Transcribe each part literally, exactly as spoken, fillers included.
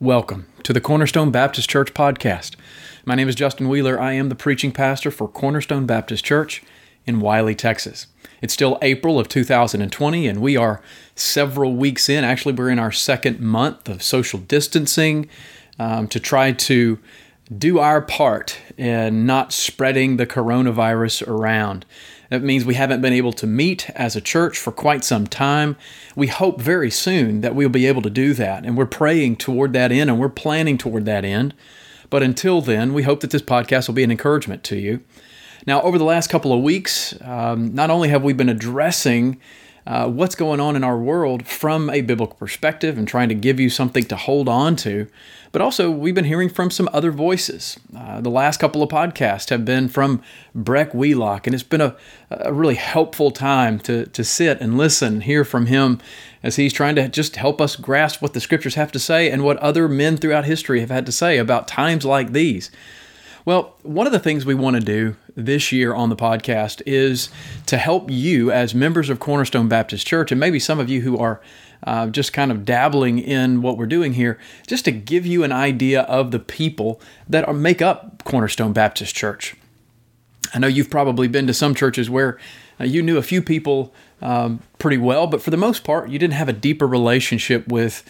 Welcome to the Cornerstone Baptist Church podcast. My name is Justin Wheeler. I am the preaching pastor for Cornerstone Baptist Church in Wiley, Texas. It's still April of two thousand twenty, and we are several weeks in. Actually, we're in our second month of social distancing um, to try to do our part in not spreading the coronavirus around. That means we haven't been able to meet as a church for quite some time. We hope very soon that we'll be able to do that, and we're praying toward that end, and we're planning toward that end. But until then, we hope that this podcast will be an encouragement to you. Now, over the last couple of weeks, um, not only have we been addressing uh, what's going on in our world from a biblical perspective and trying to give you something to hold on to, but also we've been hearing from some other voices. Uh, the last couple of podcasts have been from Breck Wheelock, and it's been a, a really helpful time to, to sit and listen and hear from him as he's trying to just help us grasp what the Scriptures have to say and what other men throughout history have had to say about times like these. Well, one of the things we want to do this year on the podcast is to help you as members of Cornerstone Baptist Church, and maybe some of you who are Uh, just kind of dabbling in what we're doing here, just to give you an idea of the people that are, make up Cornerstone Baptist Church. I know you've probably been to some churches where uh, you knew a few people um, pretty well, but for the most part, you didn't have a deeper relationship with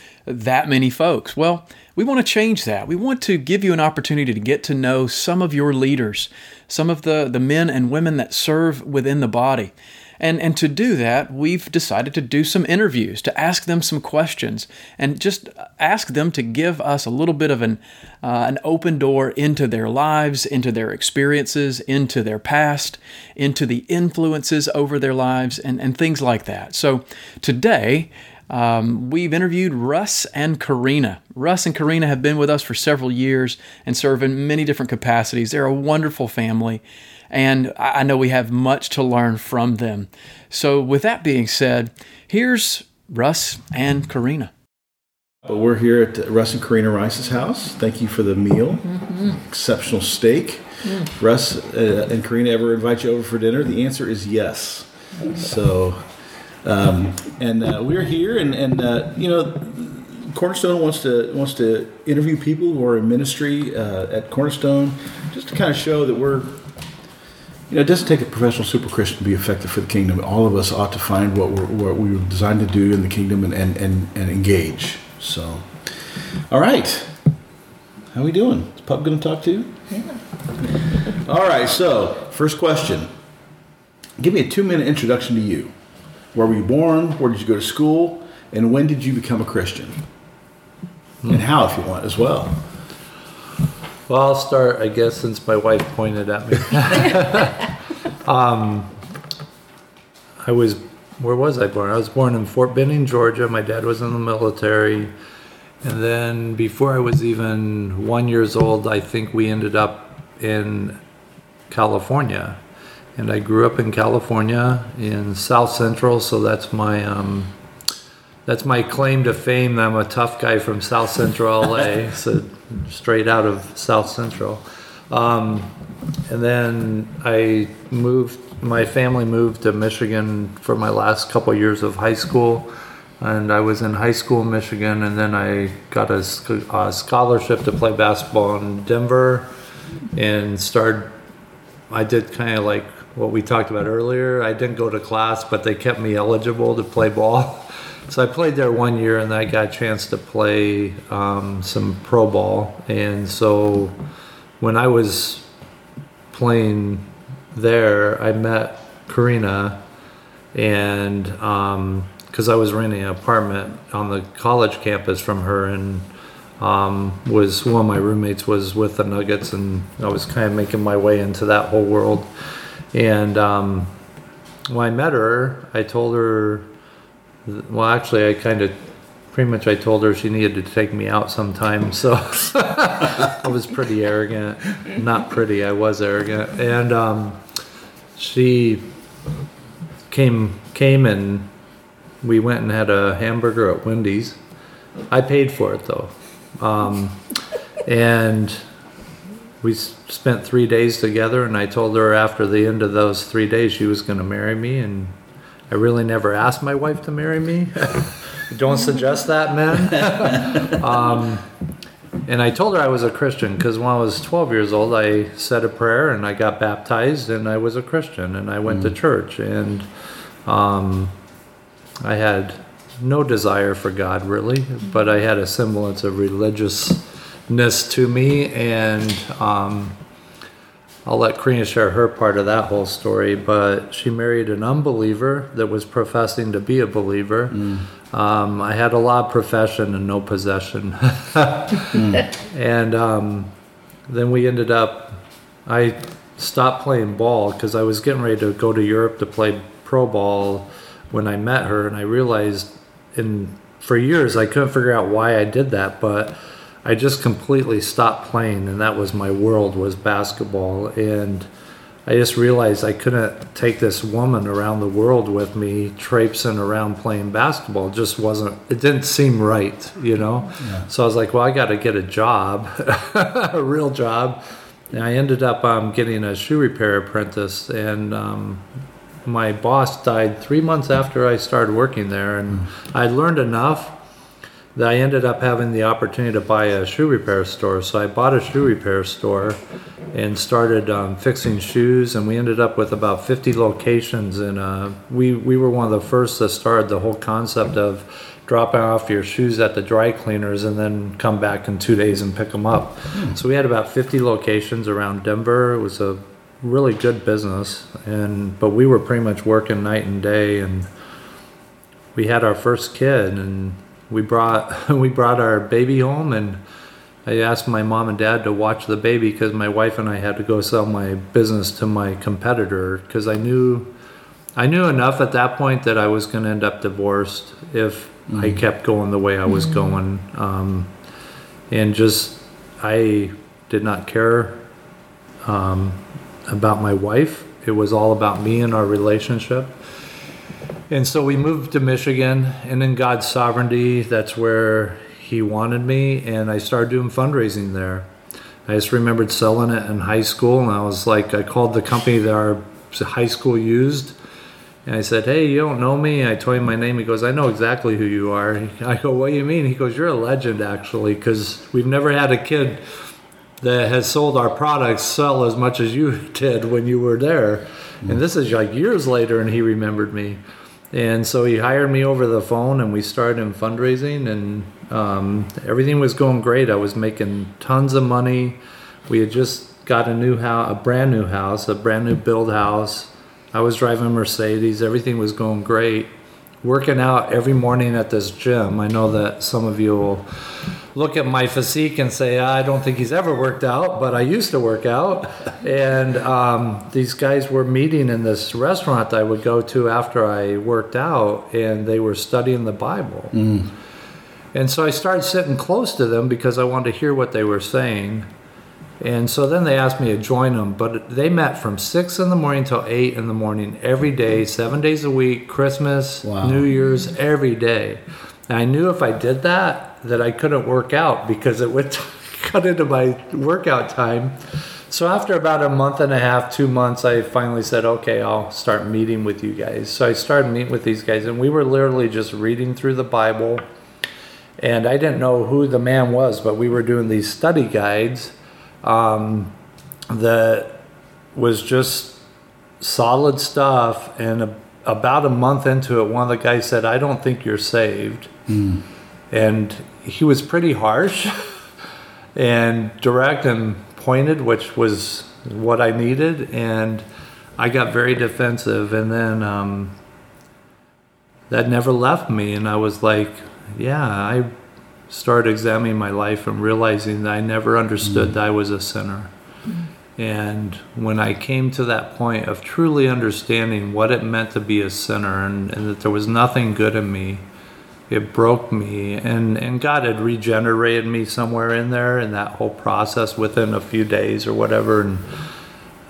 that many folks. Well, we want to change that. We want to give you an opportunity to get to know some of your leaders, some of the, the men and women that serve within the body. And and to do that, we've decided to do some interviews, to ask them some questions, and just ask them to give us a little bit of an uh, an open door into their lives, into their experiences, into their past, into the influences over their lives, and, and things like that. So today, Um, we've interviewed Russ and Karina. Russ and Karina have been with us for several years and serve in many different capacities. They're a wonderful family, and I know we have much to learn from them. So with that being said, here's Russ and Karina. But we're here at Russ and Karina Rice's house. Thank you for the meal. Mm-hmm. Exceptional steak. Mm. Russ uh, and Karina ever invite you over for dinner? The answer is yes. So... Um, and uh, we're here, and, and uh, you know, Cornerstone wants to wants to interview people who are in ministry uh, at Cornerstone, just to kind of show that we're, you know, it doesn't take a professional super Christian to be effective for the kingdom. All of us ought to find what we're what we were designed to do in the kingdom and, and, and, and engage. So, all right, how we doing? Is Pup going to talk to you? Yeah. All right. So, first question: give me a two-minute introduction to you. Where were you born? Where did you go to school? And when did you become a Christian? Hmm. And how, if you want, as well. Well, I'll start, I guess, since my wife pointed at me. um, I was, where was I born? I was born in Fort Benning, Georgia. My dad was in the military. And then before I was even one years old, I think we ended up in California. And I grew up in California, in South Central, so that's my um, that's my claim to fame. I'm a tough guy from South Central L A, so straight out of South Central. Um, and then I moved. My family moved to Michigan for my last couple years of high school, and I was in high school in Michigan. And then I got a, a scholarship to play basketball in Denver, and started. I did kind of like. What we talked about earlier. I didn't go to class, but they kept me eligible to play ball. So I played there one year, and I got a chance to play um, some pro ball. And so when I was playing there, I met Karina, and because um, I was renting an apartment on the college campus from her, and um, was one of my roommates was with the Nuggets, and I was kind of making my way into that whole world. And um, when I met her, I told her, well, actually, I kind of, pretty much I told her she needed to take me out sometime. So I was pretty arrogant. Not pretty, I was arrogant. And um, she came, came and we went and had a hamburger at Wendy's. I paid for it, though. Um, and... We spent three days together, and I told her after the end of those three days she was going to marry me, and I really never asked my wife to marry me. Don't suggest that, men. um, and I told her I was a Christian because when I was twelve years old, I said a prayer and I got baptized and I was a Christian and I went mm. to church. And um, I had no desire for God, really, but I had a semblance of religiousness to me. And um, I'll let Karina share her part of that whole story, but she married an unbeliever that was professing to be a believer. Mm. Um, I had a lot of profession and no possession. mm. And um, then we ended up, I stopped playing ball because I was getting ready to go to Europe to play pro ball when I met her, and I realized in for years I couldn't figure out why I did that, but I just completely stopped playing, and that was my world, was basketball. And I just realized I couldn't take this woman around the world with me traipsing around playing basketball. It just wasn't, it didn't seem right, you know. Yeah. So I was like, well, I got to get a job, a real job. And I ended up um, getting a shoe repair apprentice, and um my boss died three months after I started working there, and mm. I learned enough that I ended up having the opportunity to buy a shoe repair store. So I bought a shoe repair store and started um, fixing shoes, and we ended up with about fifty locations. And uh, we, we were one of the first that started the whole concept of dropping off your shoes at the dry cleaners and then come back in two days and pick them up. Mm. So we had about fifty locations around Denver. It was a really good business, and but we were pretty much working night and day. And we had our first kid, and we brought we brought our baby home, and I asked my mom and dad to watch the baby because my wife and I had to go sell my business to my competitor, because I knew I knew enough at that point that I was going to end up divorced if mm-hmm. I kept going the way I was mm-hmm. going, um, and just I did not care um about my wife. It was all about me and our relationship. And so we moved to Michigan, and in God's sovereignty, that's where he wanted me, and I started doing fundraising there. I just remembered selling it in high school, and I was like, I called the company that our high school used, and I said, hey, you don't know me? I told him my name. He goes, I know exactly who you are. I go, what do you mean? He goes, you're a legend, actually, because we've never had a kid that has sold our products sell as much as you did when you were there. And this is like years later, and he remembered me. And so he hired me over the phone, and we started in fundraising, and um, everything was going great. I was making tons of money. We had just got a new house, a brand new house, a brand new build house. I was driving a Mercedes. Everything was going great. Working out every morning at this gym. I know that some of you will look at my physique and say, I don't think he's ever worked out, but I used to work out. And um, these guys were meeting in this restaurant that I would go to after I worked out, and they were studying the Bible. Mm. And so I started sitting close to them because I wanted to hear what they were saying. And so then they asked me to join them, but they met from six in the morning till eight in the morning every day, seven days a week, Christmas, wow. New Year's, every day. And I knew if I did that, that I couldn't work out because it would cut into my workout time. So after about a month and a half, two months, I finally said, okay, I'll start meeting with you guys. So I started meeting with these guys, and we were literally just reading through the Bible. And I didn't know who the man was, but we were doing these study guides um, that was just solid stuff. And a, about a month into it, one of the guys said, I don't think you're saved. Mm. And he was pretty harsh and direct and pointed, which was what I needed. And I got very defensive. And then um, that never left me. And I was like, yeah, I started examining my life and realizing that I never understood mm-hmm. that I was a sinner. Mm-hmm. And when I came to that point of truly understanding what it meant to be a sinner, and, and that there was nothing good in me, it broke me, and, and God had regenerated me somewhere in there in that whole process within a few days or whatever. And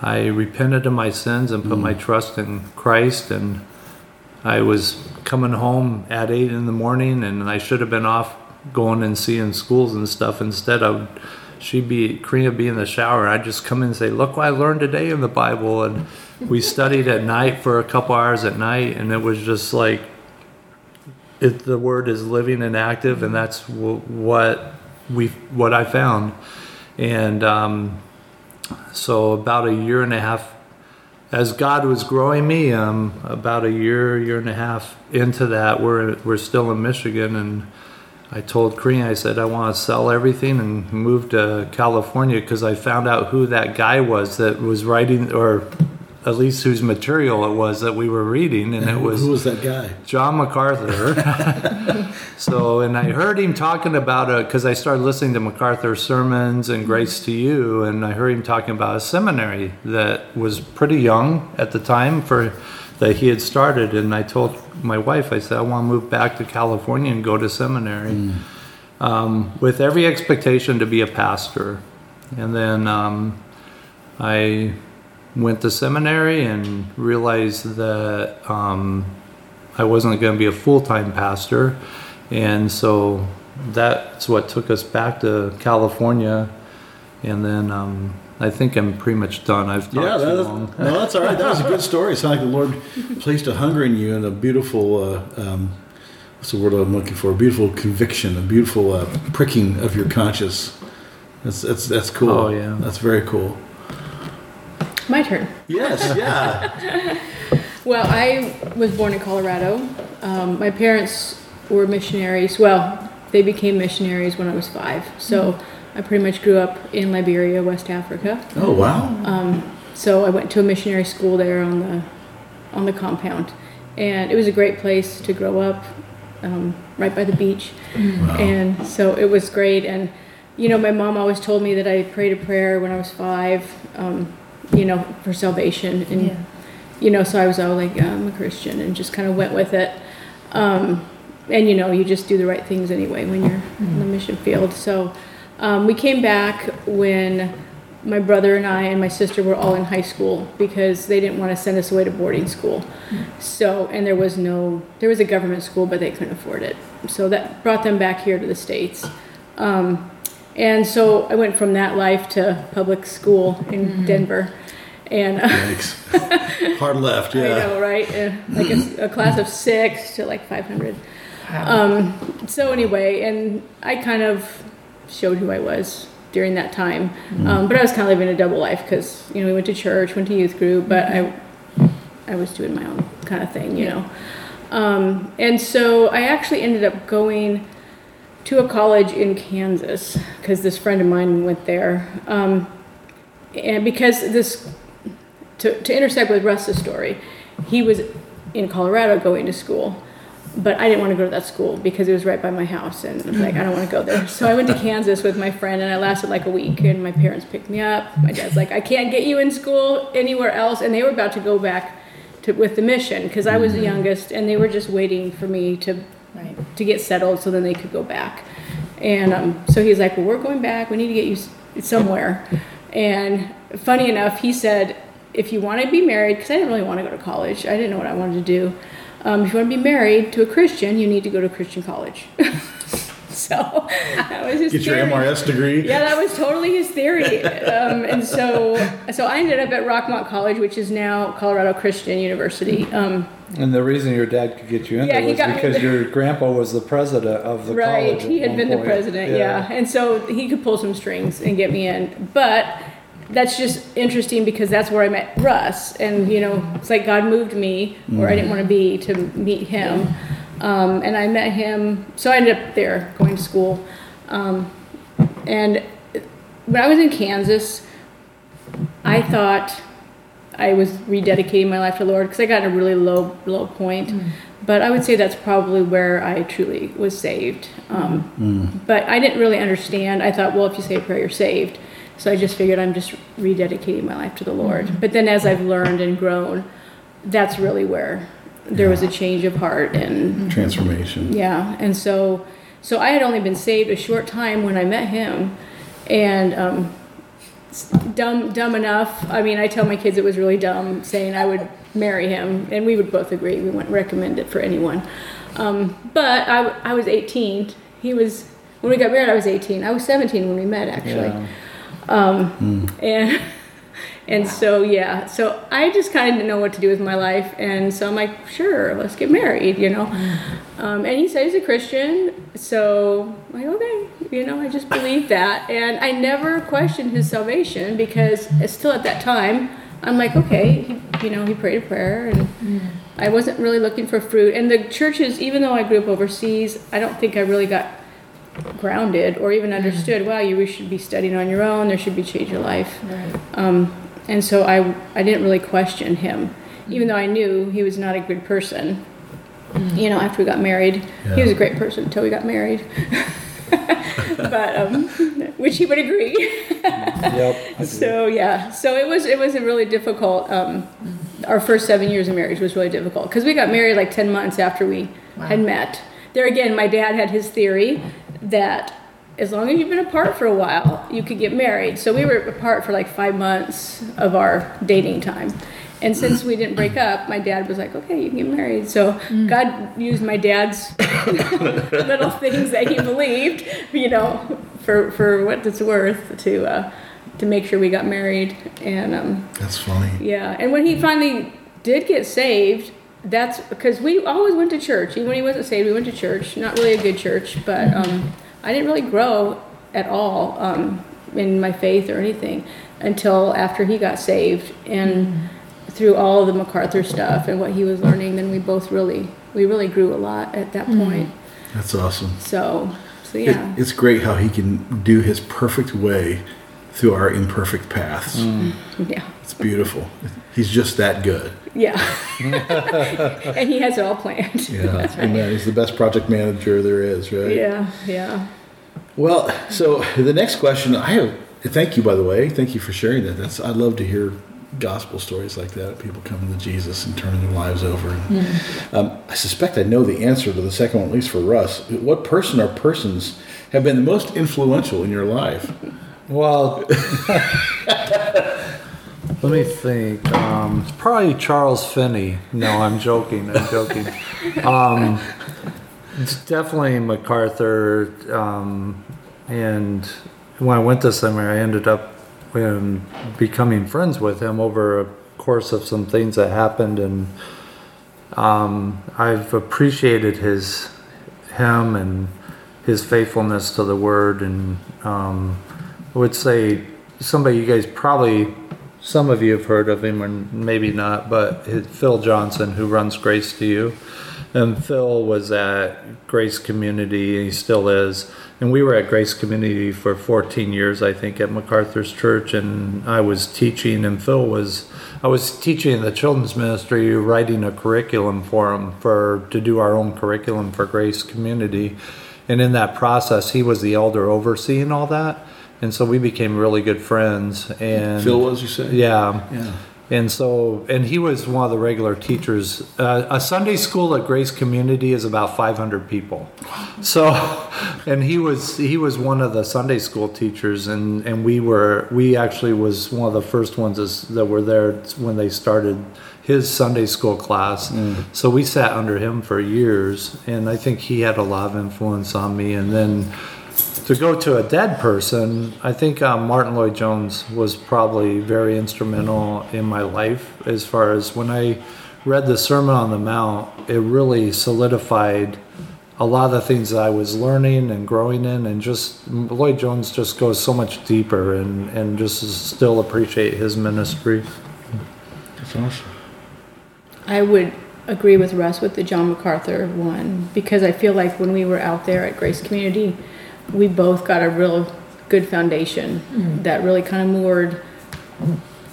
I repented of my sins and put mm-hmm. my trust in Christ. And I was coming home at eight in the morning, and I should have been off going and seeing schools and stuff. Instead, I would, she'd be, Karina would be in the shower, and I'd just come in and say, look what I learned today in the Bible. And we studied at night for a couple hours at night, and it was just like, it, the word is living and active, and that's w- what we what I found. And um, so about a year and a half, as God was growing me, um, about a year, year and a half into that, we're we're still in Michigan, and I told Karina, I said, I want to sell everything and move to California, because I found out who that guy was that was writing, or at least whose material it was that we were reading, and it was... Who was that guy? John MacArthur. So, and I heard him talking about it, because I started listening to MacArthur's sermons and Grace to You, and I heard him talking about a seminary that was pretty young at the time for... that he had started, and I told my wife, I said, I want to move back to California and go to seminary, mm. um, with every expectation to be a pastor. And then um, I went to seminary and realized that um, I wasn't going to be a full-time pastor, and so that's what took us back to California. And then... Um, I think I'm pretty much done. I've talked yeah, that too is, long. No, that's all right. That was a good story. It sounded like the Lord placed a hunger in you and a beautiful, uh, um, what's the word I'm looking for? A beautiful conviction, a beautiful uh, pricking of your conscience. That's that's that's cool. Oh, yeah. That's very cool. My turn. Yes, yeah. Well, I was born in Colorado. Um, my parents were missionaries. Well, they became missionaries when I was five. So... Mm-hmm. I pretty much grew up in Liberia, West Africa. Oh, wow. Um, so I went to a missionary school there on the on the compound. And it was a great place to grow up, um, right by the beach. Wow. And so it was great. And, you know, my mom always told me that I prayed a prayer when I was five, um, you know, for salvation. And, yeah. you know, so I was all like, yeah, I'm a Christian, and just kind of went with it. Um, and, you know, you just do the right things anyway when you're mm-hmm. in the mission field. So... Um, we came back when my brother and I and my sister were all in high school, because they didn't want to send us away to boarding school. So, and there was no, there was a government school, but they couldn't afford it. So that brought them back here to the States. Um, and so I went from that life to public school in mm-hmm. Denver. And uh, Yikes. Hard left, yeah. I know, right? Uh, like a, a class of six to like five hundred. Um, so anyway, and I kind of... showed who I was during that time. Mm-hmm. Um, but I was kind of living a double life, because, you know, we went to church, went to youth group, but I I was doing my own kind of thing, you yeah. know. Um, and so I actually ended up going to a college in Kansas, because this friend of mine went there. Um, and because this, to, to intersect with Russ's story, he was in Colorado going to school. But I didn't want to go to that school because it was right by my house, and I was like, I don't want to go there. So I went to Kansas with my friend, and I lasted like a week, and my parents picked me up. My dad's like, I can't get you in school anywhere else. And they were about to go back to with the mission, because I was the youngest, and they were just waiting for me to right. to get settled so then they could go back. And um, so he's like, well, we're going back. We need to get you somewhere. And funny enough, he said, if you want to be married, because I didn't really want to go to college. I didn't know what I wanted to do. Um, if you want to be married to a Christian, you need to go to Christian college. So that was his Get theory. Your M R S degree. Yeah, that was totally his theory. Um, and so so I ended up at Rockmont College, which is now Colorado Christian University. Um, and the reason your dad could get you in yeah, there was because the, your grandpa was the president of the right, college. Right, he had been point. the president, yeah. yeah. And so he could pull some strings and get me in. But that's just interesting, because that's where I met Russ, and you know, it's like God moved me where I didn't want to be to meet him, um, and I met him. So I ended up there going to school, um, and when I was in Kansas, I thought I was rededicating my life to the Lord, because I got in a really low low point, mm. but I would say that's probably where I truly was saved. Um, mm. But I didn't really understand. I thought, well, if you say a prayer, you're saved. So I just figured I'm just rededicating my life to the Lord. Mm-hmm. But then as I've learned and grown, that's really where there yeah. was a change of heart and transformation. Yeah. And so so I had only been saved a short time when I met him. And um, dumb dumb enough. I mean, I tell my kids it was really dumb saying I would marry him. And we would both agree. We wouldn't recommend it for anyone. Um, but I, I was eighteen. He was, when we got married, I was eighteen. I was seventeen when we met, actually. Yeah. Um, mm. and And yeah. so, yeah, so I just kind of didn't know what to do with my life. And so I'm like, sure, let's get married, you know. Um, and he said he's a Christian. So I'm like, okay, you know, I just believed that. And I never questioned his salvation because still at that time, I'm like, okay, you know, he prayed a prayer. And yeah. I wasn't really looking for fruit. And the churches, even though I grew up overseas, I don't think I really got grounded or even understood, wow, you we should be studying on your own. There should be change your life. Right. Um, and so I, I didn't really question him, even though I knew he was not a good person. Mm. You know, after we got married, yeah. he was a great person until we got married. But um, which he would agree. Yep. So yeah, so it was it was a really difficult. Um, our first seven years of marriage was really difficult because we got married like ten months after we wow. had met. There again, my dad had his theory that as long as you've been apart for a while, you could get married. So we were apart for like five months of our dating time. And since we didn't break up, my dad was like, okay, you can get married. So mm. God used my dad's little things that he believed, you know, for, for what it's worth to uh, to make sure we got married. And um, that's funny. Yeah. And when he finally did get saved, that's because we always went to church. Even when he wasn't saved, we went to church. Not really a good church, but um, I didn't really grow at all um, in my faith or anything until after he got saved. And through all the MacArthur stuff and what he was learning, then we both really, we really grew a lot at that point. That's awesome. So, so yeah. It, it's great how he can do his perfect way through our imperfect paths. Mm. Yeah. It's beautiful. He's just that good. Yeah. And he has it all planned. Yeah, that's right. Amen. He's the best project manager there is, right? Yeah, yeah. Well, so the next question, I have, thank you, by the way. Thank you for sharing that. That's I love to hear gospel stories like that, people coming to Jesus and turning their lives over. And, yeah. um, I suspect I know the answer to the second one, at least for Russ. What person or persons have been the most influential in your life? Well, let me think. Um, probably Charles Finney. No, I'm joking. I'm joking. Um, it's definitely MacArthur. Um, and when I went to seminary, I ended up and becoming friends with him over a course of some things that happened, and um, I've appreciated his him and his faithfulness to the Word. And um, I would say somebody you guys probably some of you have heard of him, or maybe not, but his, Phil Johnson, who runs Grace to You. And Phil was at Grace Community, and he still is. And we were at Grace Community for fourteen years, I think, at MacArthur's church. And I was teaching, and Phil was, I was teaching in the children's ministry, writing a curriculum for him for, to do our own curriculum for Grace Community. And in that process, he was the elder overseeing all that. And so we became really good friends. And Phil was, you said? Yeah. Yeah. And so, and he was one of the regular teachers. Uh, a Sunday school at Grace Community is about five hundred people. So, and he was he was one of the Sunday school teachers, and, and we were we actually was one of the first ones that were there when they started his Sunday school class. Mm. So we sat under him for years, and I think he had a lot of influence on me. And then to go to a dead person, I think um, Martin Lloyd-Jones was probably very instrumental in my life as far as when I read the Sermon on the Mount, it really solidified a lot of the things that I was learning and growing in, and just Lloyd-Jones just goes so much deeper, and, and just still appreciate his ministry. That's awesome. I would agree with Russ with the John MacArthur one, because I feel like when we were out there at Grace Community, we both got a real good foundation mm-hmm. that really kind of moored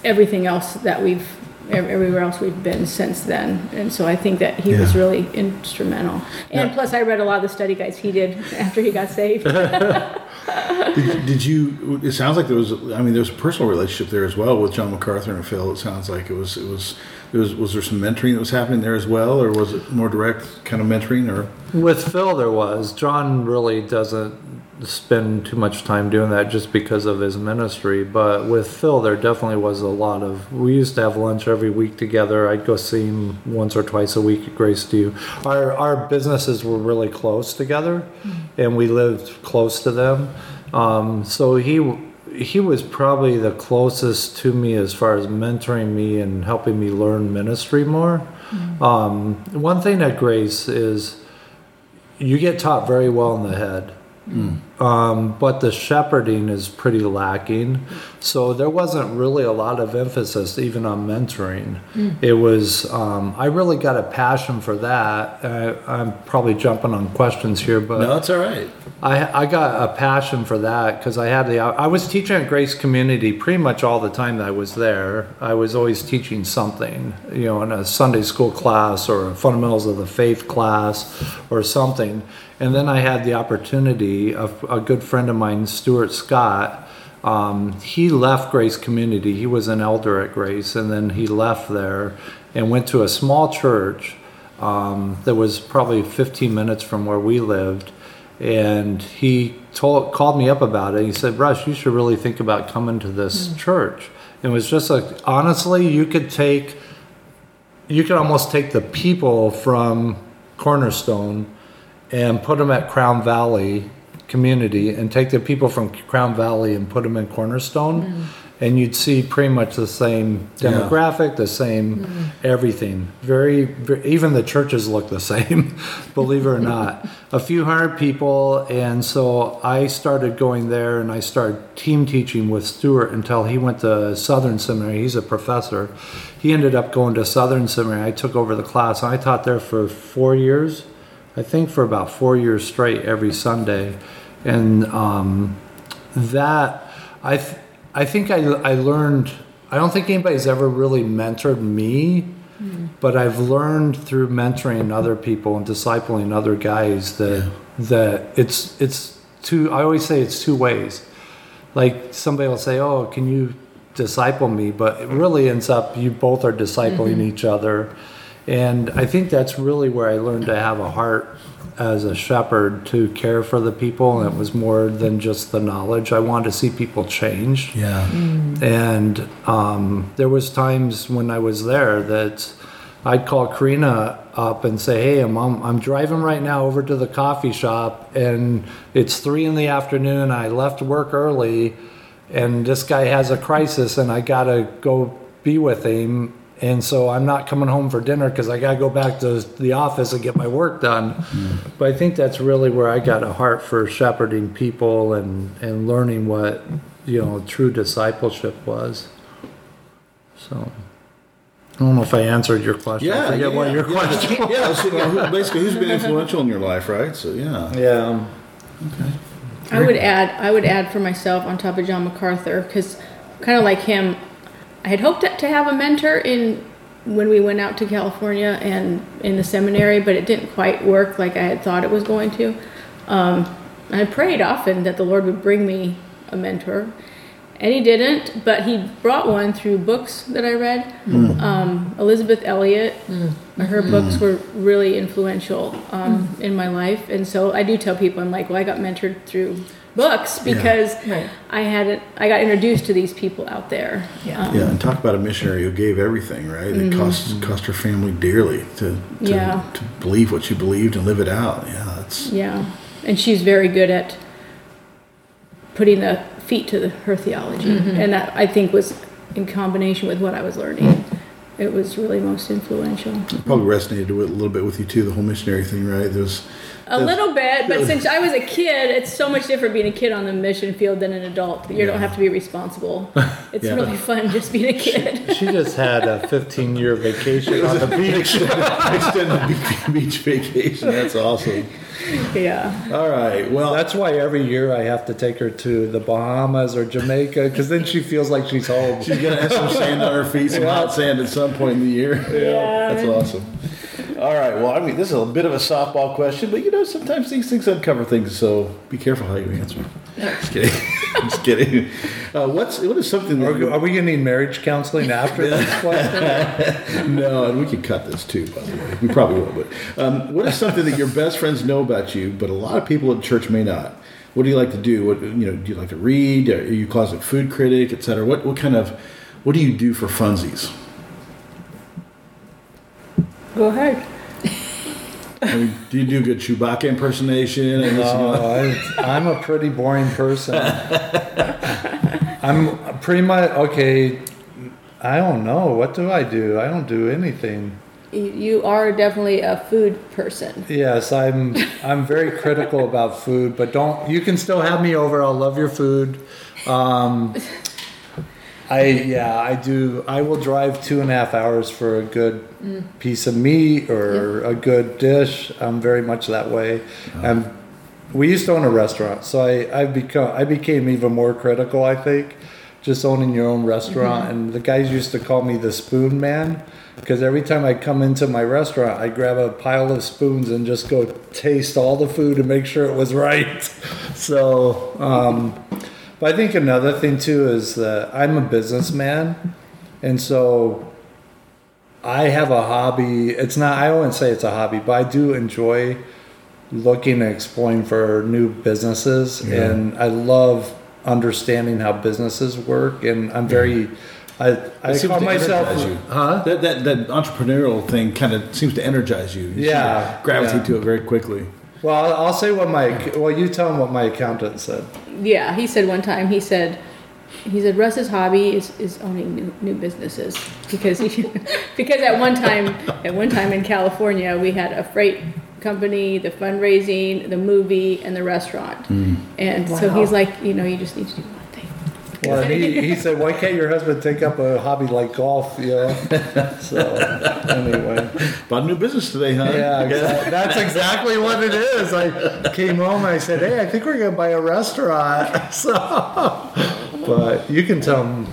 everything else that we've, everywhere else we've been since then. And so I think that he yeah. was really instrumental. And now, plus I read a lot of the study guides he did after he got saved. did, did you, it sounds like there was, I mean, there was a personal relationship there as well with John MacArthur and Phil. It sounds like it was, it was, it was, was there some mentoring that was happening there as well? Or was it more direct kind of mentoring? Or with Phil there was. John really doesn't spend too much time doing that just because of his ministry, but with Phil there definitely was a lot of, we used to have lunch every week together. I'd go see him once or twice a week at Grace to You. Our, our businesses were really close together, and we lived close to them, um, so he he was probably the closest to me as far as mentoring me and helping me learn ministry more. Mm-hmm. Um, one thing at Grace is you get taught very well in the head, mm-hmm. um, but the shepherding is pretty lacking. So there wasn't really a lot of emphasis even on mentoring. Mm-hmm. It was, um, I really got a passion for that. I, I'm probably jumping on questions here, but no, it's all right. I, I got a passion for that because I had the, I was teaching at Grace Community pretty much all the time that I was there. I was always teaching something, you know, in a Sunday school class or a fundamentals of the faith class or something. And then I had the opportunity of a good friend of mine, Stuart Scott. Um, he left Grace Community. He was an elder at Grace, and then he left there and went to a small church um, that was probably fifteen minutes from where we lived. And he told, called me up about it. He said, Russ, you should really think about coming to this mm. church. It was just like, honestly, you could take, you could almost take the people from Cornerstone and put them at Crown Valley Community and take the people from Crown Valley and put them in Cornerstone. Mm. And you'd see pretty much the same demographic, yeah. the same mm. everything. Very, very, even the churches look the same, believe it or not. A few hundred people, and so I started going there, and I started team teaching with Stuart until he went to Southern Seminary. He's a professor. He ended up going to Southern Seminary. I took over the class, and I taught there for four years, I think for about four years straight every Sunday. And um, that, I... Th- I think I, I learned, I don't think anybody's ever really mentored me, mm. but I've learned through mentoring other people and discipling other guys that yeah. that it's it's two, I always say it's two ways. Like somebody will say, oh, can you disciple me? But it really ends up you both are discipling mm-hmm. each other. And I think that's really where I learned to have a heart as a shepherd to care for the people, and it was more than just the knowledge. I wanted to see people change. Yeah. Mm. And um, there was times when I was there that I'd call Karina up and say, hey, I'm, I'm driving right now over to the coffee shop, and it's three in the afternoon. I left work early, and this guy has a crisis, and I got to go be with him. And so I'm not coming home for dinner because I got to go back to the office and get my work done. Mm. But I think that's really where I got a heart for shepherding people and, and learning what, you know, true discipleship was. So I don't know if I answered your question. Yeah, I forget yeah, what your yeah, question yeah. was. Yeah, so, you know, basically who's been influential in your life, right? So, yeah. Yeah. Okay. I would add, I would add for myself on top of John MacArthur because kind of like him, I had hoped to have a mentor in when we went out to California and in the seminary, but it didn't quite work like I had thought it was going to. Um, I prayed often that the Lord would bring me a mentor, and He didn't, but He brought one through books that I read. Mm. Um, Elizabeth Elliot, mm. her mm. books were really influential um, mm. in my life, and so I do tell people, I'm like, well, I got mentored through books because yeah. right. I had I got introduced to these people out there. Yeah, um, yeah and talk about a missionary who gave everything, right? It mm-hmm. cost cost her family dearly to to, yeah. to believe what she believed and live it out. Yeah, that's yeah. And she's very good at putting the feet to the, her theology, mm-hmm. and that I think was in combination with what I was learning. It was really most influential. It probably resonated with, a little bit with you too. The whole missionary thing, right? There's a little bit, but since I was a kid, it's so much different being a kid on the mission field than an adult. You yeah. don't have to be responsible. It's yeah. really fun just being a kid. She, she just had a fifteen-year vacation on the beach. Extended beach vacation. That's awesome. Yeah. All right. Well, that's why every year I have to take her to the Bahamas or Jamaica, because then she feels like she's home. She's going to have some sand on her feet, some hot sand at some point in the year. Yeah. yeah. That's awesome. All right, well, I mean, this is a bit of a softball question, but, you know, sometimes these things uncover things, so be careful how you answer. Just kidding. Just kidding. Uh, what's, what is something... Are we, are we going to need marriage counseling after this question? No, and we could cut this, too, by the way. We probably won't, but um, what is something that your best friends know about you, but a lot of people at church may not? What do you like to do? What, you know, do you like to read? Are you a closet food critic, et cetera? What, what kind of... What do you do for funsies? Go ahead. I mean, do you do a good Chewbacca impersonation? And no, I, I'm a pretty boring person. I'm pretty much, okay, I don't know. What do I do? I don't do anything. You are definitely a food person. Yes, I'm I'm very critical about food, but don't, you can still have me over. I'll love your food. Um, I, yeah, I do. I will drive two and a half hours for a good mm. piece of meat or yeah. a good dish. I'm very much that way. Oh. I'm, we used to own a restaurant, so I, I've become, I became even more critical, I think, just owning your own restaurant. Mm-hmm. And the guys used to call me the spoon man, because every time I come into my restaurant, I grab a pile of spoons and just go taste all the food and make sure it was right. So, um, but I think another thing too is that I'm a businessman, and so I have a hobby. It's not, I wouldn't say it's a hobby, but I do enjoy looking and exploring for new businesses, yeah. and I love understanding how businesses work, and I'm very, I, I call myself, you. Huh? That, that that entrepreneurial thing kind of seems to energize you. you yeah, gravitate yeah. to it very quickly. Well, I'll, I'll say what my, well, you tell him what my accountant said. Yeah, he said one time, he said, he said Russ's hobby is, is owning new, new businesses, because he, because at one time at one time in California we had a freight company, the fundraising, the movie, and the restaurant. Mm. And wow. so he's like, you know, you just need to do one thing. Well, he, he said, why can't your husband take up a hobby like golf? You know? So anyway, bought a new business today, huh? Yeah, exactly. That's exactly what it is. I came home and I said, hey, I think we're gonna buy a restaurant. So, but you can tell him.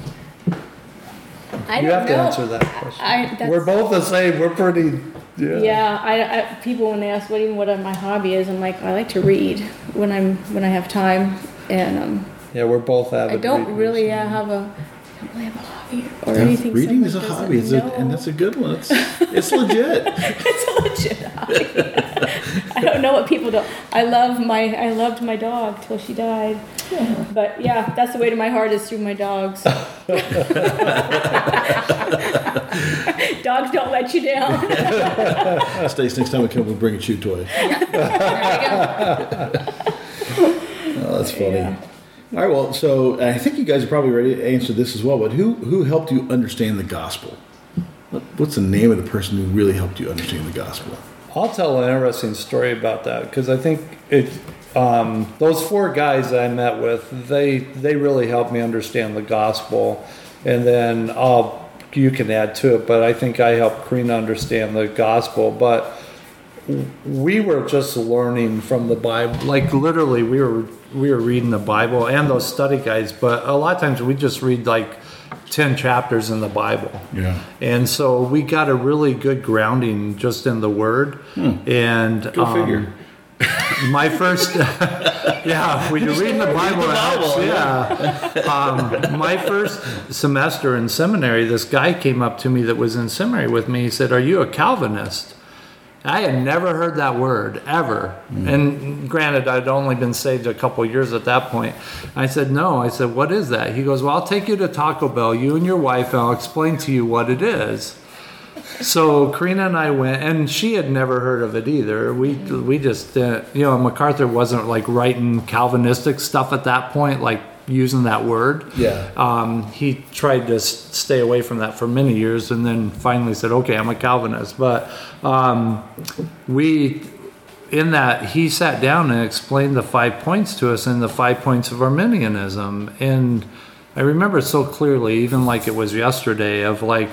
I you have know. to answer that question. I, we're both the same. We're pretty. Yeah, yeah I, I, people when they ask what even what my hobby is, I'm like, I like to read when I'm when I have time, and um, yeah, we're both avid. I don't really yeah, have a I don't really have a hobby or yeah, anything. Reading is a hobby, it's a, and that's a good one. It's, it's legit. It's a legit hobby. I don't know what people don't. I love my I loved my dog till she died, yeah. but yeah, that's the way to my heart is through my dogs. Dogs don't let you down. Stace, next time we come, we'll bring a chew toy. There we go. Oh, that's funny. Yeah. All right, well, so I think you guys are probably ready to answer this as well, but who, who helped you understand the gospel? What, what's the name of the person who really helped you understand the gospel? I'll tell an interesting story about that, because I think it, um, those four guys that I met with, they they really helped me understand the gospel, and then I'll... You can add to it, but I think I helped Karina understand the gospel. But we were just learning from the Bible, like literally, we were we were reading the Bible and those study guides. But a lot of times we just read like ten chapters in the Bible, yeah. And so we got a really good grounding just in the Word. Hmm. And go um, figure. My first, yeah, when you're reading the Bible, Bible yeah. yeah. Um, my first semester in seminary, this guy came up to me that was in seminary with me. He said, "Are you a Calvinist?" I had never heard that word ever. Mm. And granted, I'd only been saved a couple of years at that point. I said, "No." I said, "What is that?" He goes, "Well, I'll take you to Taco Bell, you and your wife, and I'll explain to you what it is." So Karina and I went, and she had never heard of it either. We we just didn't, you know, MacArthur wasn't like writing Calvinistic stuff at that point, like using that word. Yeah. Um, he tried to stay away from that for many years, and then finally said, "Okay, I'm a Calvinist." But um, we, in that, he sat down and explained the five points to us, and the five points of Arminianism. And I remember it so clearly, even like it was yesterday, of like,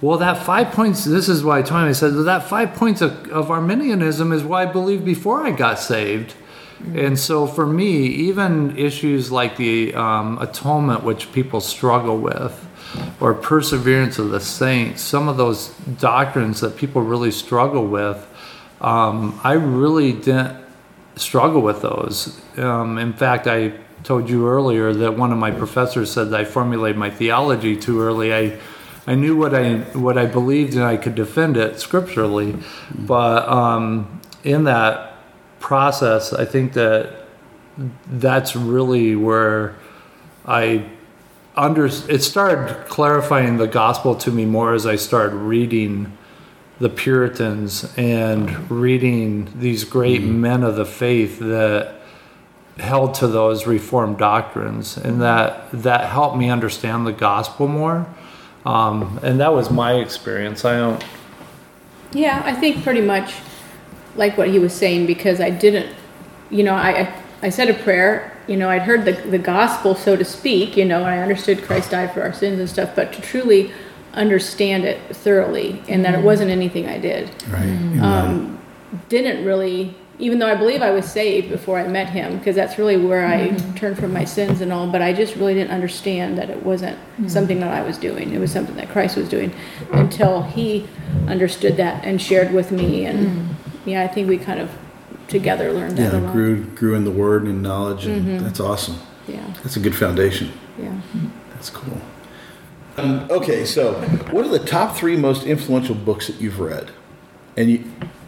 well, that five points, this is why I told him, I said, well, that five points of, of Arminianism is what I believed before I got saved. Mm-hmm. And so for me, even issues like the um, atonement, which people struggle with, or perseverance of the saints, some of those doctrines that people really struggle with, um, I really didn't struggle with those. Um, in fact, I told you earlier that one of my professors said that I formulated my theology too early. I I knew what I what I believed, and I could defend it scripturally. But um, in that process, I think that that's really where I under it started clarifying the gospel to me more as I started reading the Puritans and reading these great mm-hmm. men of the faith that held to those Reformed doctrines, and that that helped me understand the gospel more. Um, and that was my experience. I don't. Yeah, I think pretty much like what he was saying, because I didn't, you know, I I said a prayer. You know, I'd heard the the gospel, so to speak. You know, and I understood Christ died for our sins and stuff, but to truly understand it thoroughly, and that it wasn't anything I did. Right. Um, didn't really, even though I believe I was saved before I met him, because that's really where I mm-hmm. turned from my sins and all, but I just really didn't understand that it wasn't mm-hmm. something that I was doing. It was something that Christ was doing until he understood that and shared with me. And mm-hmm. yeah, I think we kind of together learned that. Yeah, grew, grew in the word and in knowledge, and mm-hmm. that's awesome. Yeah. That's a good foundation. Yeah. Mm-hmm. That's cool. Um, okay, so what are the top three most influential books that you've read? And you,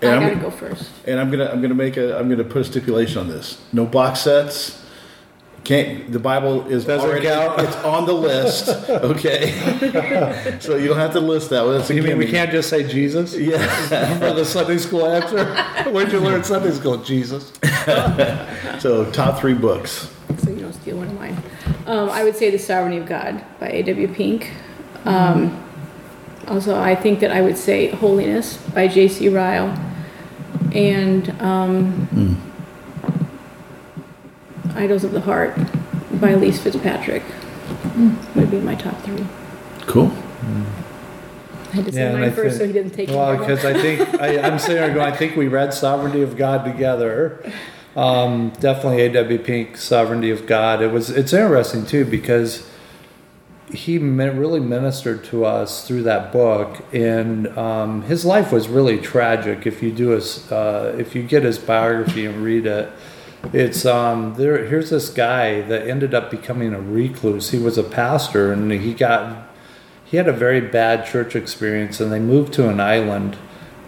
and I gotta I'm, go first. And I'm gonna I'm gonna make a I'm gonna put a stipulation on this. No box sets. Can't the Bible is Doesn't already count. It's on the list. Okay, so you don't have to list that. Well, you mean we can't just say Jesus? Yeah. For the Sunday school answer. Where'd you learn Sunday school? Jesus. So top three books. So you don't steal one of mine. Um, I would say The Sovereignty of God by A W Pink. Um, also, I think that I would say Holiness by J C Ryle. And um, mm. Idols of the Heart by Elise Fitzpatrick mm. would be my top three. Cool. Mm. I had to say yeah, mine first, think, so he didn't take it. Well, because I think, I, I'm sitting there going, I think we read Sovereignty of God together. Um, definitely A W Pink, Sovereignty of God. It was. It's interesting, too, because he really ministered to us through that book, and um, his life was really tragic. If you do his, uh, if you get his biography and read it, it's um, there. Here's this guy that ended up becoming a recluse. He was a pastor, and he got he had a very bad church experience, and they moved to an island.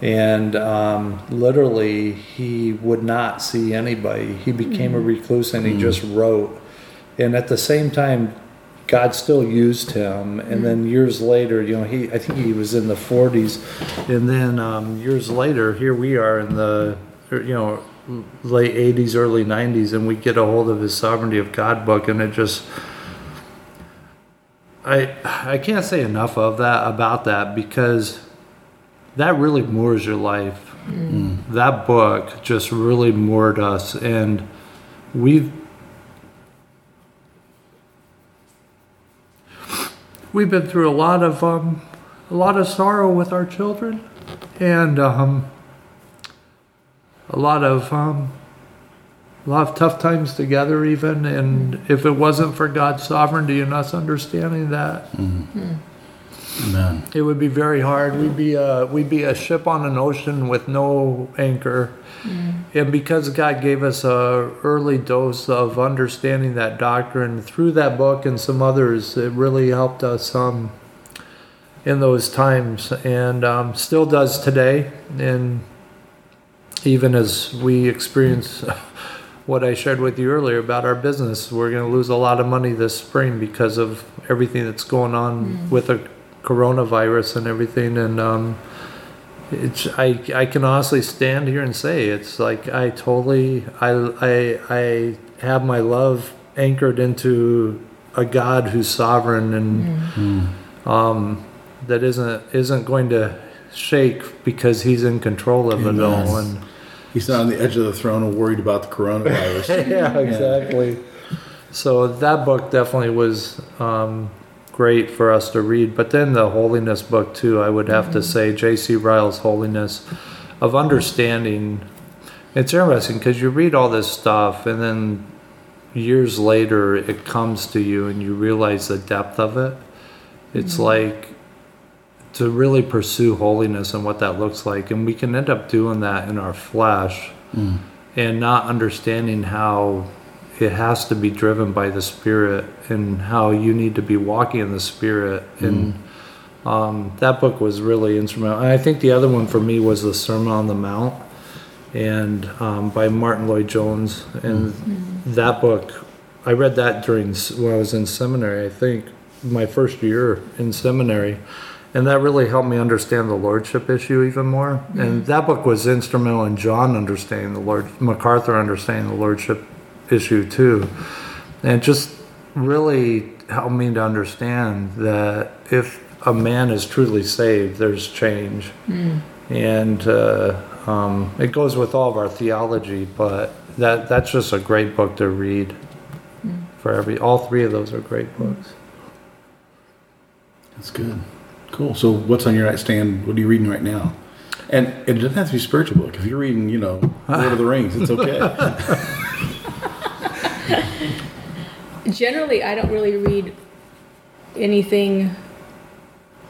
And um, literally, he would not see anybody. He became mm. a recluse, and he mm. just wrote. And at the same time, God still used him. And mm. then years later, you know, he I think he was in the forties. And then um, years later, here we are in the you know late eighties, early nineties, and we get a hold of his Sovereignty of God book, and it just I I can't say enough of that about that because. That really moors your life. Mm. That book just really moored us, and we've we've been through a lot of um, a lot of sorrow with our children, and um, a lot of um, a lot of tough times together, even. And mm. if it wasn't for God's sovereignty and us understanding that. Mm-hmm. Mm. Amen. It would be very hard. We'd be a, we'd be a ship on an ocean with no anchor. Mm. And because God gave us a early dose of understanding that doctrine through that book and some others, it really helped us um, in those times and um, still does today. And even as we experience what I shared with you earlier about our business, we're going to lose a lot of money this spring because of everything that's going on mm. with a coronavirus and everything, and um, it's I I can honestly stand here and say it's like I totally I I I have my love anchored into a God who's sovereign and mm-hmm. um, that isn't isn't going to shake because He's in control of it yes. all, and He's not on the edge of the throne and worried about the coronavirus. yeah, exactly. Yeah. So that book definitely was. Um, Great for us to read, but then the Holiness book too. I would have mm-hmm. to say J C Ryle's Holiness of Understanding. It's interesting because you read all this stuff, and then years later it comes to you, and you realize the depth of it. It's mm-hmm. like to really pursue holiness and what that looks like, and we can end up doing that in our flesh, mm. and not understanding how. It has to be driven by the Spirit and how you need to be walking in the Spirit. And mm. um, that book was really instrumental. And I think the other one for me was the Sermon on the Mount and um, by Martin Lloyd-Jones. And mm. that book, I read that during when I was in seminary, I think, my first year in seminary. And that really helped me understand the lordship issue even more. Mm. And that book was instrumental in John understanding the Lord, MacArthur understanding the lordship issue too. And just really helped me to understand that if a man is truly saved, there's change. Mm. And uh, um, it goes with all of our theology, but that that's just a great book to read. Mm. For every, all three of those are great books. That's good. Cool. So what's on your nightstand? What are you reading right now? And it doesn't have to be a spiritual book. If you're reading, you know, Lord of the Rings, it's okay. Generally, I don't really read anything,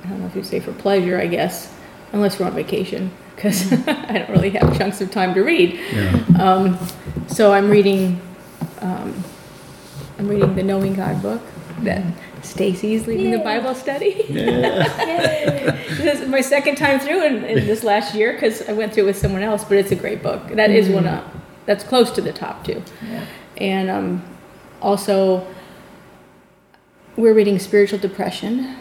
I don't know if you'd say for pleasure, I guess, unless we're on vacation, because I don't really have chunks of time to read. Yeah. Um, so I'm reading, um, I'm reading the Knowing God book that Stacy's leading. Yay. The Bible study. Yeah. This is my second time through in, in this last year, because I went through with someone else, but it's a great book. That mm-hmm. is one up. That's close to the top two. Yeah. And um, also, we're reading Spiritual Depression.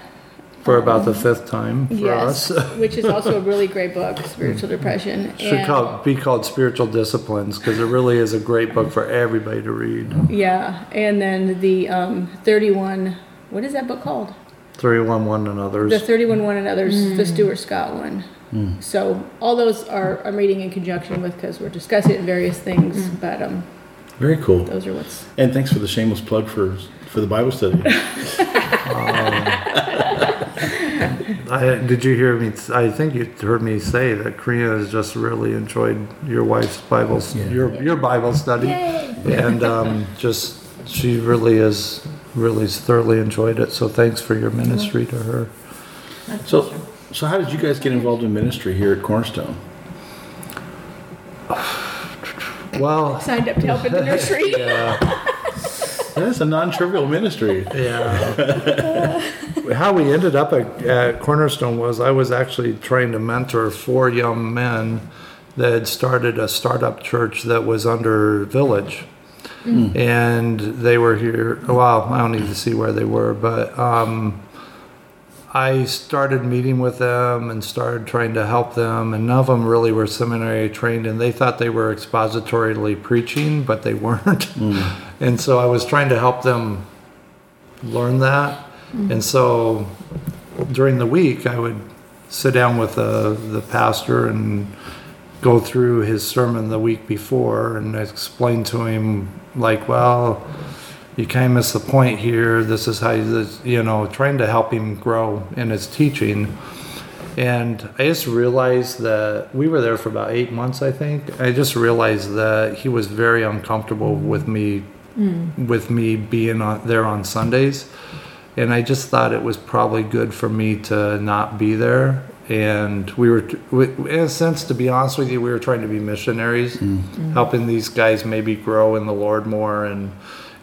For about the fifth time for yes, us. Which is also a really great book, Spiritual Depression. It should and, call, be called Spiritual Disciplines, because it really is a great book for everybody to read. Yeah, and then the um, thirty-one, what is that book called? thirty-one One Another's. The thirty-one One Another's, mm. the Stuart Scott one. Mm. So all those are I'm reading in conjunction with, because we're discussing various things, mm. but... um. Very cool. Those are what's... And thanks for the shameless plug for for the Bible study. um, I, did you hear me? I think you heard me say that Karina has just really enjoyed your wife's Bible, yeah. your your Bible study, yay. And um, just she really is really thoroughly enjoyed it. So thanks for your ministry to her. So, so how did you guys get involved in ministry here at Cornerstone? Well, signed up to help in the nursery. Yeah. That's a non-trivial ministry. Yeah. How we ended up at, at Cornerstone was I was actually trying to mentor four young men that had started a startup church that was under Village. Mm. And they were here. Well, I don't need to see where they were, but um, I started meeting with them and started trying to help them. And none of them really were seminary trained, and they thought they were expositorily preaching, but they weren't. Mm. And so I was trying to help them learn that. Mm-hmm. And so during the week, I would sit down with the, the pastor and go through his sermon the week before and explain to him, like, well, you kind of missed the point here. This is how, you, you know, trying to help him grow in his teaching. And I just realized that we were there for about eight months, I think. I just realized that he was very uncomfortable with me mm. with me being on, there on Sundays. And I just thought it was probably good for me to not be there. And we were, we, in a sense, to be honest with you, we were trying to be missionaries, mm. Mm. helping these guys maybe grow in the Lord more. And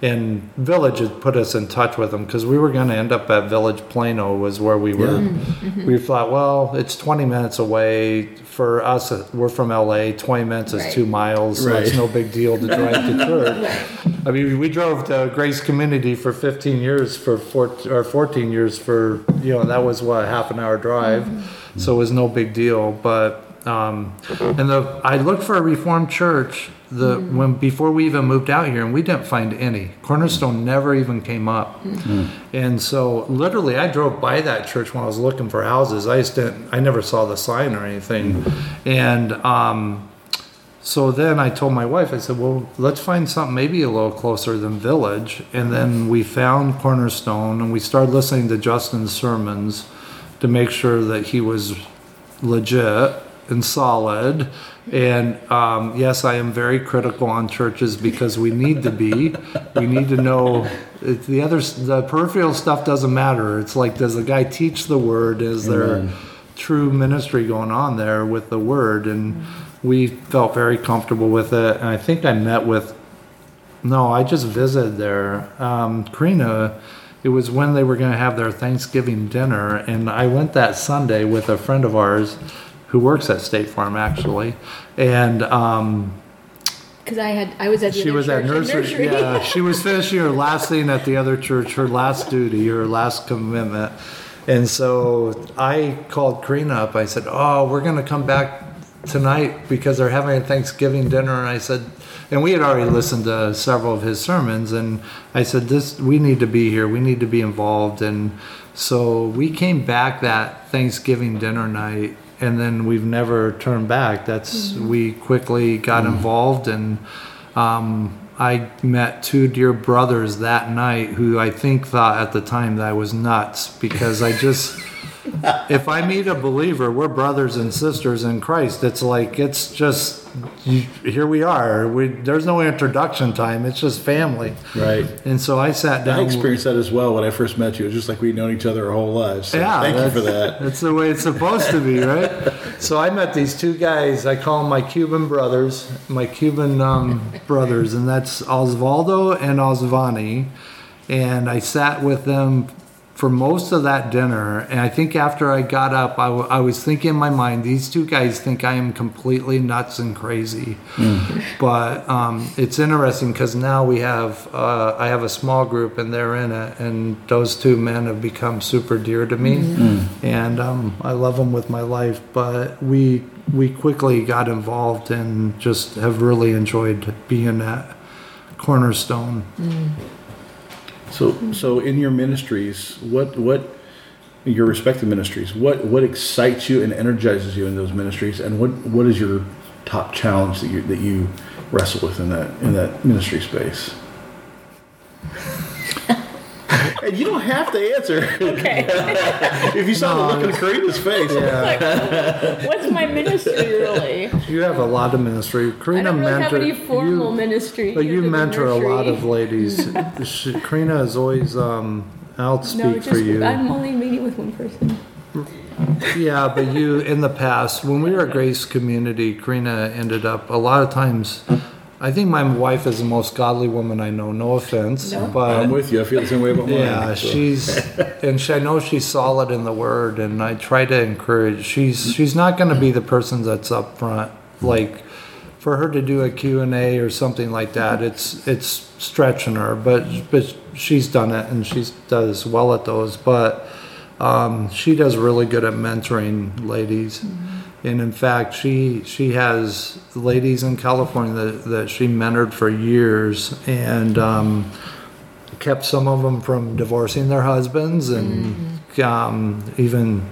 and Village had put us in touch with them, because we were going to end up at Village Plano was where we were. Yeah. Mm-hmm. We thought, well, it's twenty minutes away. For us, we're from L A, twenty minutes is right. two miles, so right. it's no big deal to drive to church. I mean, we drove to Grace Community for fifteen years, for four, or fourteen years for, you know, that was, what, a half an hour drive, mm-hmm. so it was no big deal. But, um, and the, I looked for a Reformed church the mm-hmm. when before we even moved out here, and we didn't find any. Cornerstone mm-hmm. never even came up. Mm-hmm. And so, literally, I drove by that church when I was looking for houses. I just didn't, I never saw the sign or anything. Mm-hmm. And, um... So then I told my wife, I said, well, let's find something maybe a little closer than Village. And then we found Cornerstone, and we started listening to Justin's sermons to make sure that he was legit and solid. And um, yes, I am very critical on churches, because we need to be. We need to know the other, the peripheral stuff doesn't matter. It's like, does the guy teach the word? Is Amen. There true ministry going on there with the word? And we felt very comfortable with it, and I think I met with, no, I just visited there. Um, Karina, it was when they were going to have their Thanksgiving dinner, and I went that Sunday with a friend of ours who works at State Farm, actually, and... Um, Because I had, I was at the she other was church. At nursery. nursery. Yeah, she was finishing her last thing at the other church, her last duty, her last commitment, and so I called Karina up. I said, oh, we're going to come back tonight because they're having a Thanksgiving dinner, and I said, and we had already listened to several of his sermons, and I said, this, we need to be here, we need to be involved. And so we came back that Thanksgiving dinner night, and then we've never turned back. That's mm-hmm. we quickly got mm-hmm. involved, and um, I met two dear brothers that night who I think thought at the time that I was nuts, because I just if I meet a believer, we're brothers and sisters in Christ. It's like, it's just, you, here we are. We, there's no introduction time. It's just family. Right. And so I sat down. I experienced that as well when I first met you. It was just like we'd known each other our whole lives. So yeah. Thank you for that. That's the way it's supposed to be, right? So I met these two guys. I call them my Cuban brothers, my Cuban um, brothers, and that's Osvaldo and Osvani. And I sat with them for most of that dinner, and I think after I got up, I, w- I was thinking in my mind, these two guys think I am completely nuts and crazy. Mm. But um, it's interesting because now we have, uh, I have a small group, and they're in it, and those two men have become super dear to me, mm. and um, I love them with my life. But we we quickly got involved and just have really enjoyed being at Cornerstone. Mm. So, so in your ministries, what, what, your respective ministries, what, what excites you and energizes you in those ministries, and what, what is your top challenge that you that you wrestle with in that in that ministry space? And you don't have to answer. Okay. If you saw no, the look in Karina's face, yeah. Like, what's my ministry really? You have a lot of ministry. Karina I don't really mentor, have any formal you, ministry. But you mentor ministry. A lot of ladies. she, Karina is always um, I'll speak no, just, for you. I'm only meeting with one person. Yeah, but you in the past when we were at Grace Community, Karina ended up a lot of times. I think my wife is the most godly woman I know. No offense, no. But I'm with you. I feel the same way about mine. Yeah, so. she's, and she, I know she's solid in the Word, and I try to encourage. She's she's not going to be the person that's up front. Like for her to do a Q and A or something like that, it's it's stretching her. But but she's done it, and she does well at those. But um, she does really good at mentoring ladies. Mm-hmm. And in fact, she she has ladies in California that, that she mentored for years, and um, kept some of them from divorcing their husbands, and mm-hmm. um, even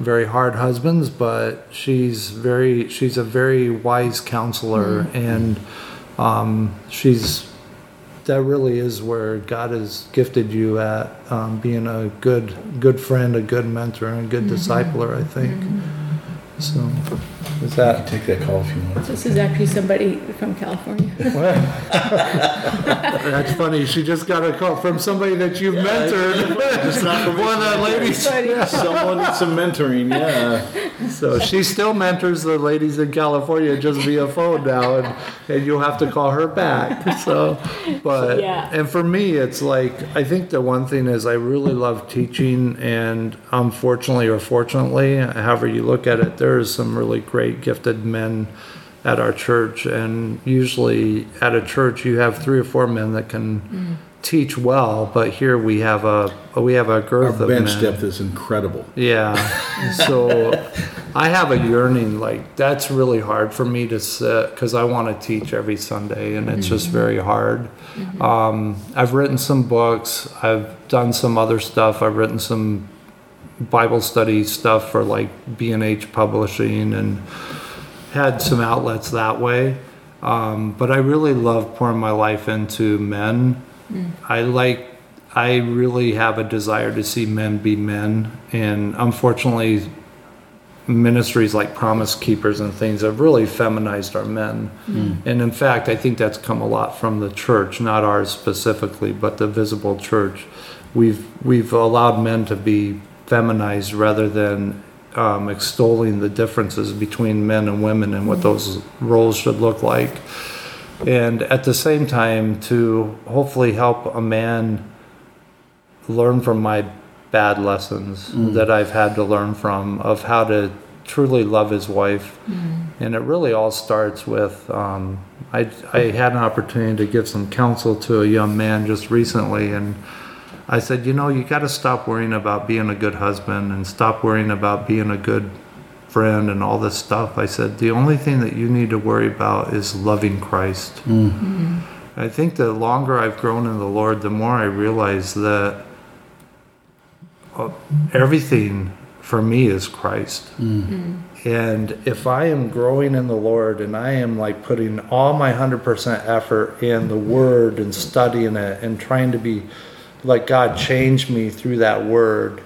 very hard husbands. But she's very she's a very wise counselor, mm-hmm. and um, she's that really is where God has gifted you at um, being a good good friend, a good mentor, and a good mm-hmm. discipler, I think. Mm-hmm. So, is that take that call if you want? This is actually somebody from California. That's funny. She just got a call from somebody that you've yeah, mentored. Just not from one of the ladies. Yeah. Someone did some mentoring. Yeah. So she still mentors the ladies in California just via phone now, and, and you'll have to call her back. So, but yeah. And for me, it's like I think the one thing is I really love teaching, and unfortunately or fortunately, however you look at it, there. There's some really great gifted men at our church, and usually at a church you have three or four men that can mm. teach well, but here we have a we have a girth our of bench men. Depth is incredible. Yeah. So I have a yearning, like that's really hard for me to sit because I want to teach every Sunday, and it's mm-hmm. just very hard. Mm-hmm. Um, I've written some books. I've done some other stuff. I've written some Bible study stuff for like B and H Publishing, and had some outlets that way. Um, but I really love pouring my life into men. Mm. I like, I really have a desire to see men be men. And unfortunately, ministries like Promise Keepers and things have really feminized our men. Mm. And in fact, I think that's come a lot from the church, not ours specifically, but the visible church. We've, we've allowed men to be feminized rather than um, extolling the differences between men and women and what those roles should look like. And at the same time, to hopefully help a man learn from my bad lessons mm. that I've had to learn from, of how to truly love his wife. Mm. And it really all starts with, um, I, I had an opportunity to give some counsel to a young man just recently, and I said, you know, you got to stop worrying about being a good husband and stop worrying about being a good friend and all this stuff, I said, the only thing that you need to worry about is loving Christ. Mm. Mm. I think the longer I've grown in the Lord, the more I realize that everything for me is Christ. Mm. Mm. And if I am growing in the Lord and I am like putting all my one hundred percent effort in the Word and studying it and trying to be like God changed me through that Word,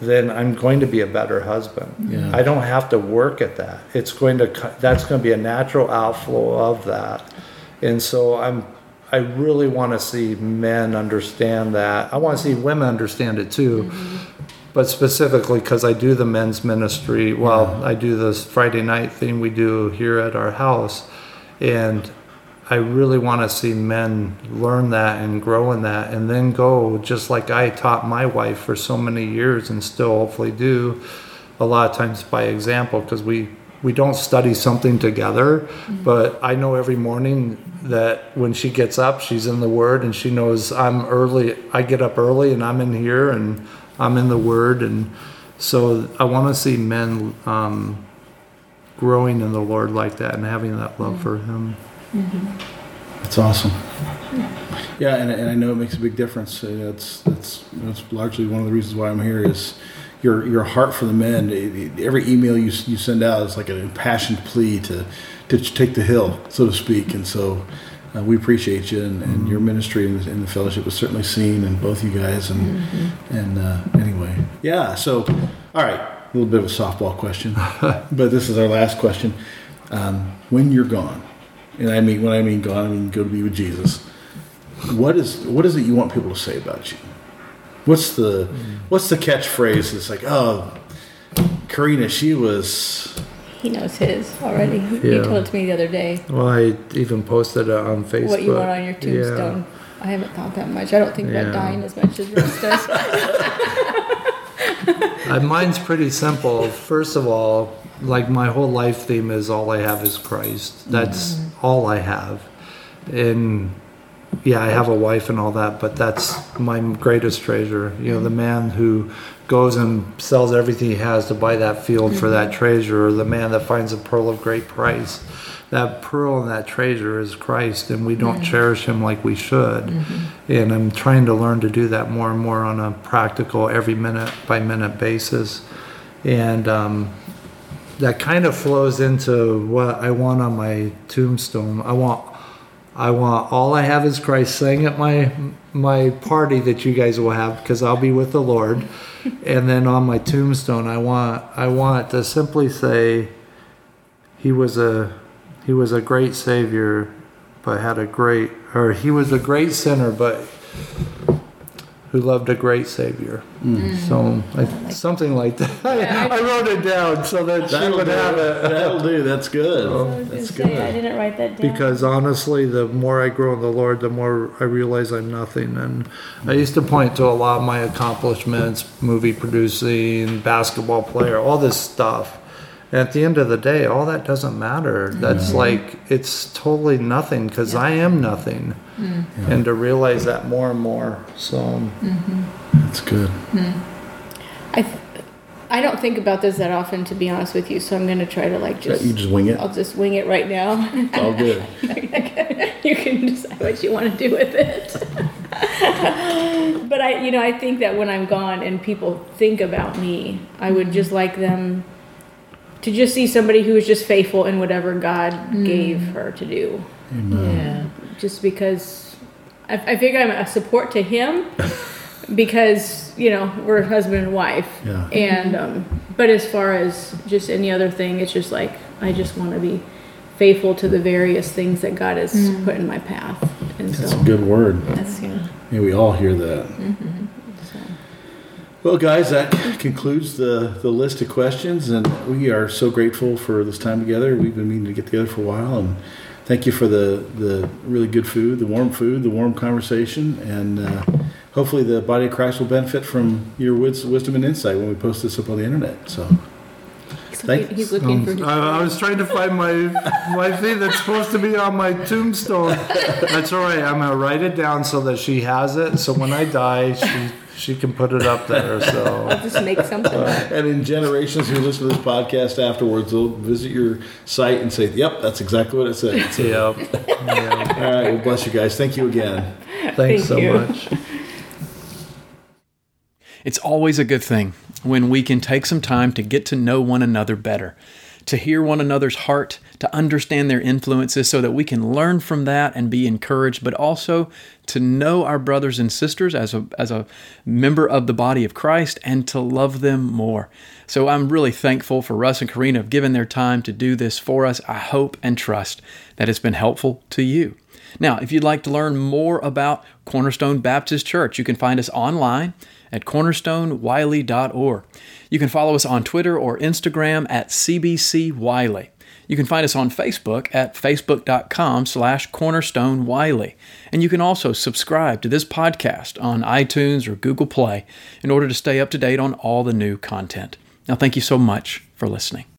then I'm going to be a better husband. Yeah. I don't have to work at that. It's going to, that's going to be a natural outflow of that. And so I'm, I really want to see men understand that. I want to see women understand it too, mm-hmm. but specifically because I do the men's ministry. Well, yeah. I do this Friday night thing we do here at our house, and I really want to see men learn that and grow in that, and then go, just like I taught my wife for so many years and still hopefully do, a lot of times by example, because we, we don't study something together, mm-hmm. but I know every morning that when she gets up, she's in the Word, and she knows I'm early, I get up early and I'm in here and I'm in the Word. And so I want to see men um, growing in the Lord like that and having that love mm-hmm. for Him. Mm-hmm. That's awesome. Yeah, and, and I know it makes a big difference. That's that's that's largely one of the reasons why I'm here. Is your your heart for the men. Every email you you send out is like an impassioned plea to to take the hill, so to speak. And so uh, we appreciate you and, and your ministry and, and the fellowship was certainly seen in both you guys. And mm-hmm. and uh, anyway, yeah. So all right, a little bit of a softball question, but this is our last question. Um, when you're gone. And I mean, when I mean gone, I mean go to be with Jesus. What is what is it you want people to say about you? What's the what's the catchphrase that's like, oh, Karina, she was... He knows his already. Yeah. He told it to me the other day. Well, I even posted it on Facebook. What you want on your tombstone. Yeah. I haven't thought that much. I don't think yeah. about dying as much as Russ does. uh, mine's pretty simple. First of all, like my whole life theme is all I have is Christ. That's mm-hmm. all I have. And yeah, I have a wife and all that, but that's my greatest treasure. You know, the man who goes and sells everything he has to buy that field mm-hmm. for that treasure, or the man that finds a pearl of great price. That pearl and that treasure is Christ, and we don't mm-hmm. cherish him like we should. Mm-hmm. And I'm trying to learn to do that more and more on a practical, every minute by minute basis. And, um, that kind of flows into what I want on my tombstone. I want, I want all I have is Christ, saying at my my party that you guys will have, because I'll be with the Lord. And then on my tombstone, I want, I want to simply say, he was a, he was a great Savior, but had a great, or he was a great sinner, but who loved a great Savior. Mm. So I, like something like that. Yeah, I, I wrote it down so that she would have it. That'll do. That's good. So, that's good. Say, I didn't write that down. Because honestly, the more I grow in the Lord, the more I realize I'm nothing. And I used to point to a lot of my accomplishments, movie producing, basketball player, all this stuff. And at the end of the day, all that doesn't matter. That's mm-hmm. like, it's totally nothing, because yeah. I am nothing. Mm-hmm. Yeah. And to realize that more and more. So mm-hmm. that's good. Mm-hmm. I th- I don't think about this that often, to be honest with you. So I'm going to try to like just... You just wing it? I'll just wing it right now. All good. You can decide what you want to do with it. But I, you know, I think that when I'm gone and people think about me, I would just like them... to just see somebody who is just faithful in whatever God mm. gave her to do. Amen. Yeah. Just because I, I think I'm a support to him because, you know, we're husband and wife. Yeah. And, um, but as far as just any other thing, it's just like, I just want to be faithful to the various things that God has mm. put in my path. And that's so, a good word. That's, yeah. May we all hear that. Mm-hmm. Well, guys, that concludes the, the list of questions, and we are so grateful for this time together. We've been meaning to get together for a while, and thank you for the, the really good food, the warm food, the warm conversation, and uh, hopefully the body of Christ will benefit from your wisdom and insight when we post this up on the internet. So, Thank he's looking um, for his I, I was trying to find my my thing that's supposed to be on my tombstone. That's all right. I'm going to write it down so that she has it. So when I die, she... She can put it up there, so... I'll just make something uh, up. And in generations who listen to this podcast afterwards, they'll visit your site and say, yep, that's exactly what it said. So, yep. Yeah. All right, well, bless you guys. Thank you again. Thanks Thank so you. much. It's always a good thing when we can take some time to get to know one another better, to hear one another's heart, to understand their influences so that we can learn from that and be encouraged, but also to know our brothers and sisters as a as a member of the body of Christ and to love them more. So I'm really thankful for Russ and Karina have given their time to do this for us. I hope and trust that it's been helpful to you. Now, if you'd like to learn more about Cornerstone Baptist Church, you can find us online at cornerstone wiley dot org. You can follow us on Twitter or Instagram at C B C Wiley. You can find us on Facebook at facebook.com slash Cornerstone Wiley. And you can also subscribe to this podcast on iTunes or Google Play in order to stay up to date on all the new content. Now, thank you so much for listening.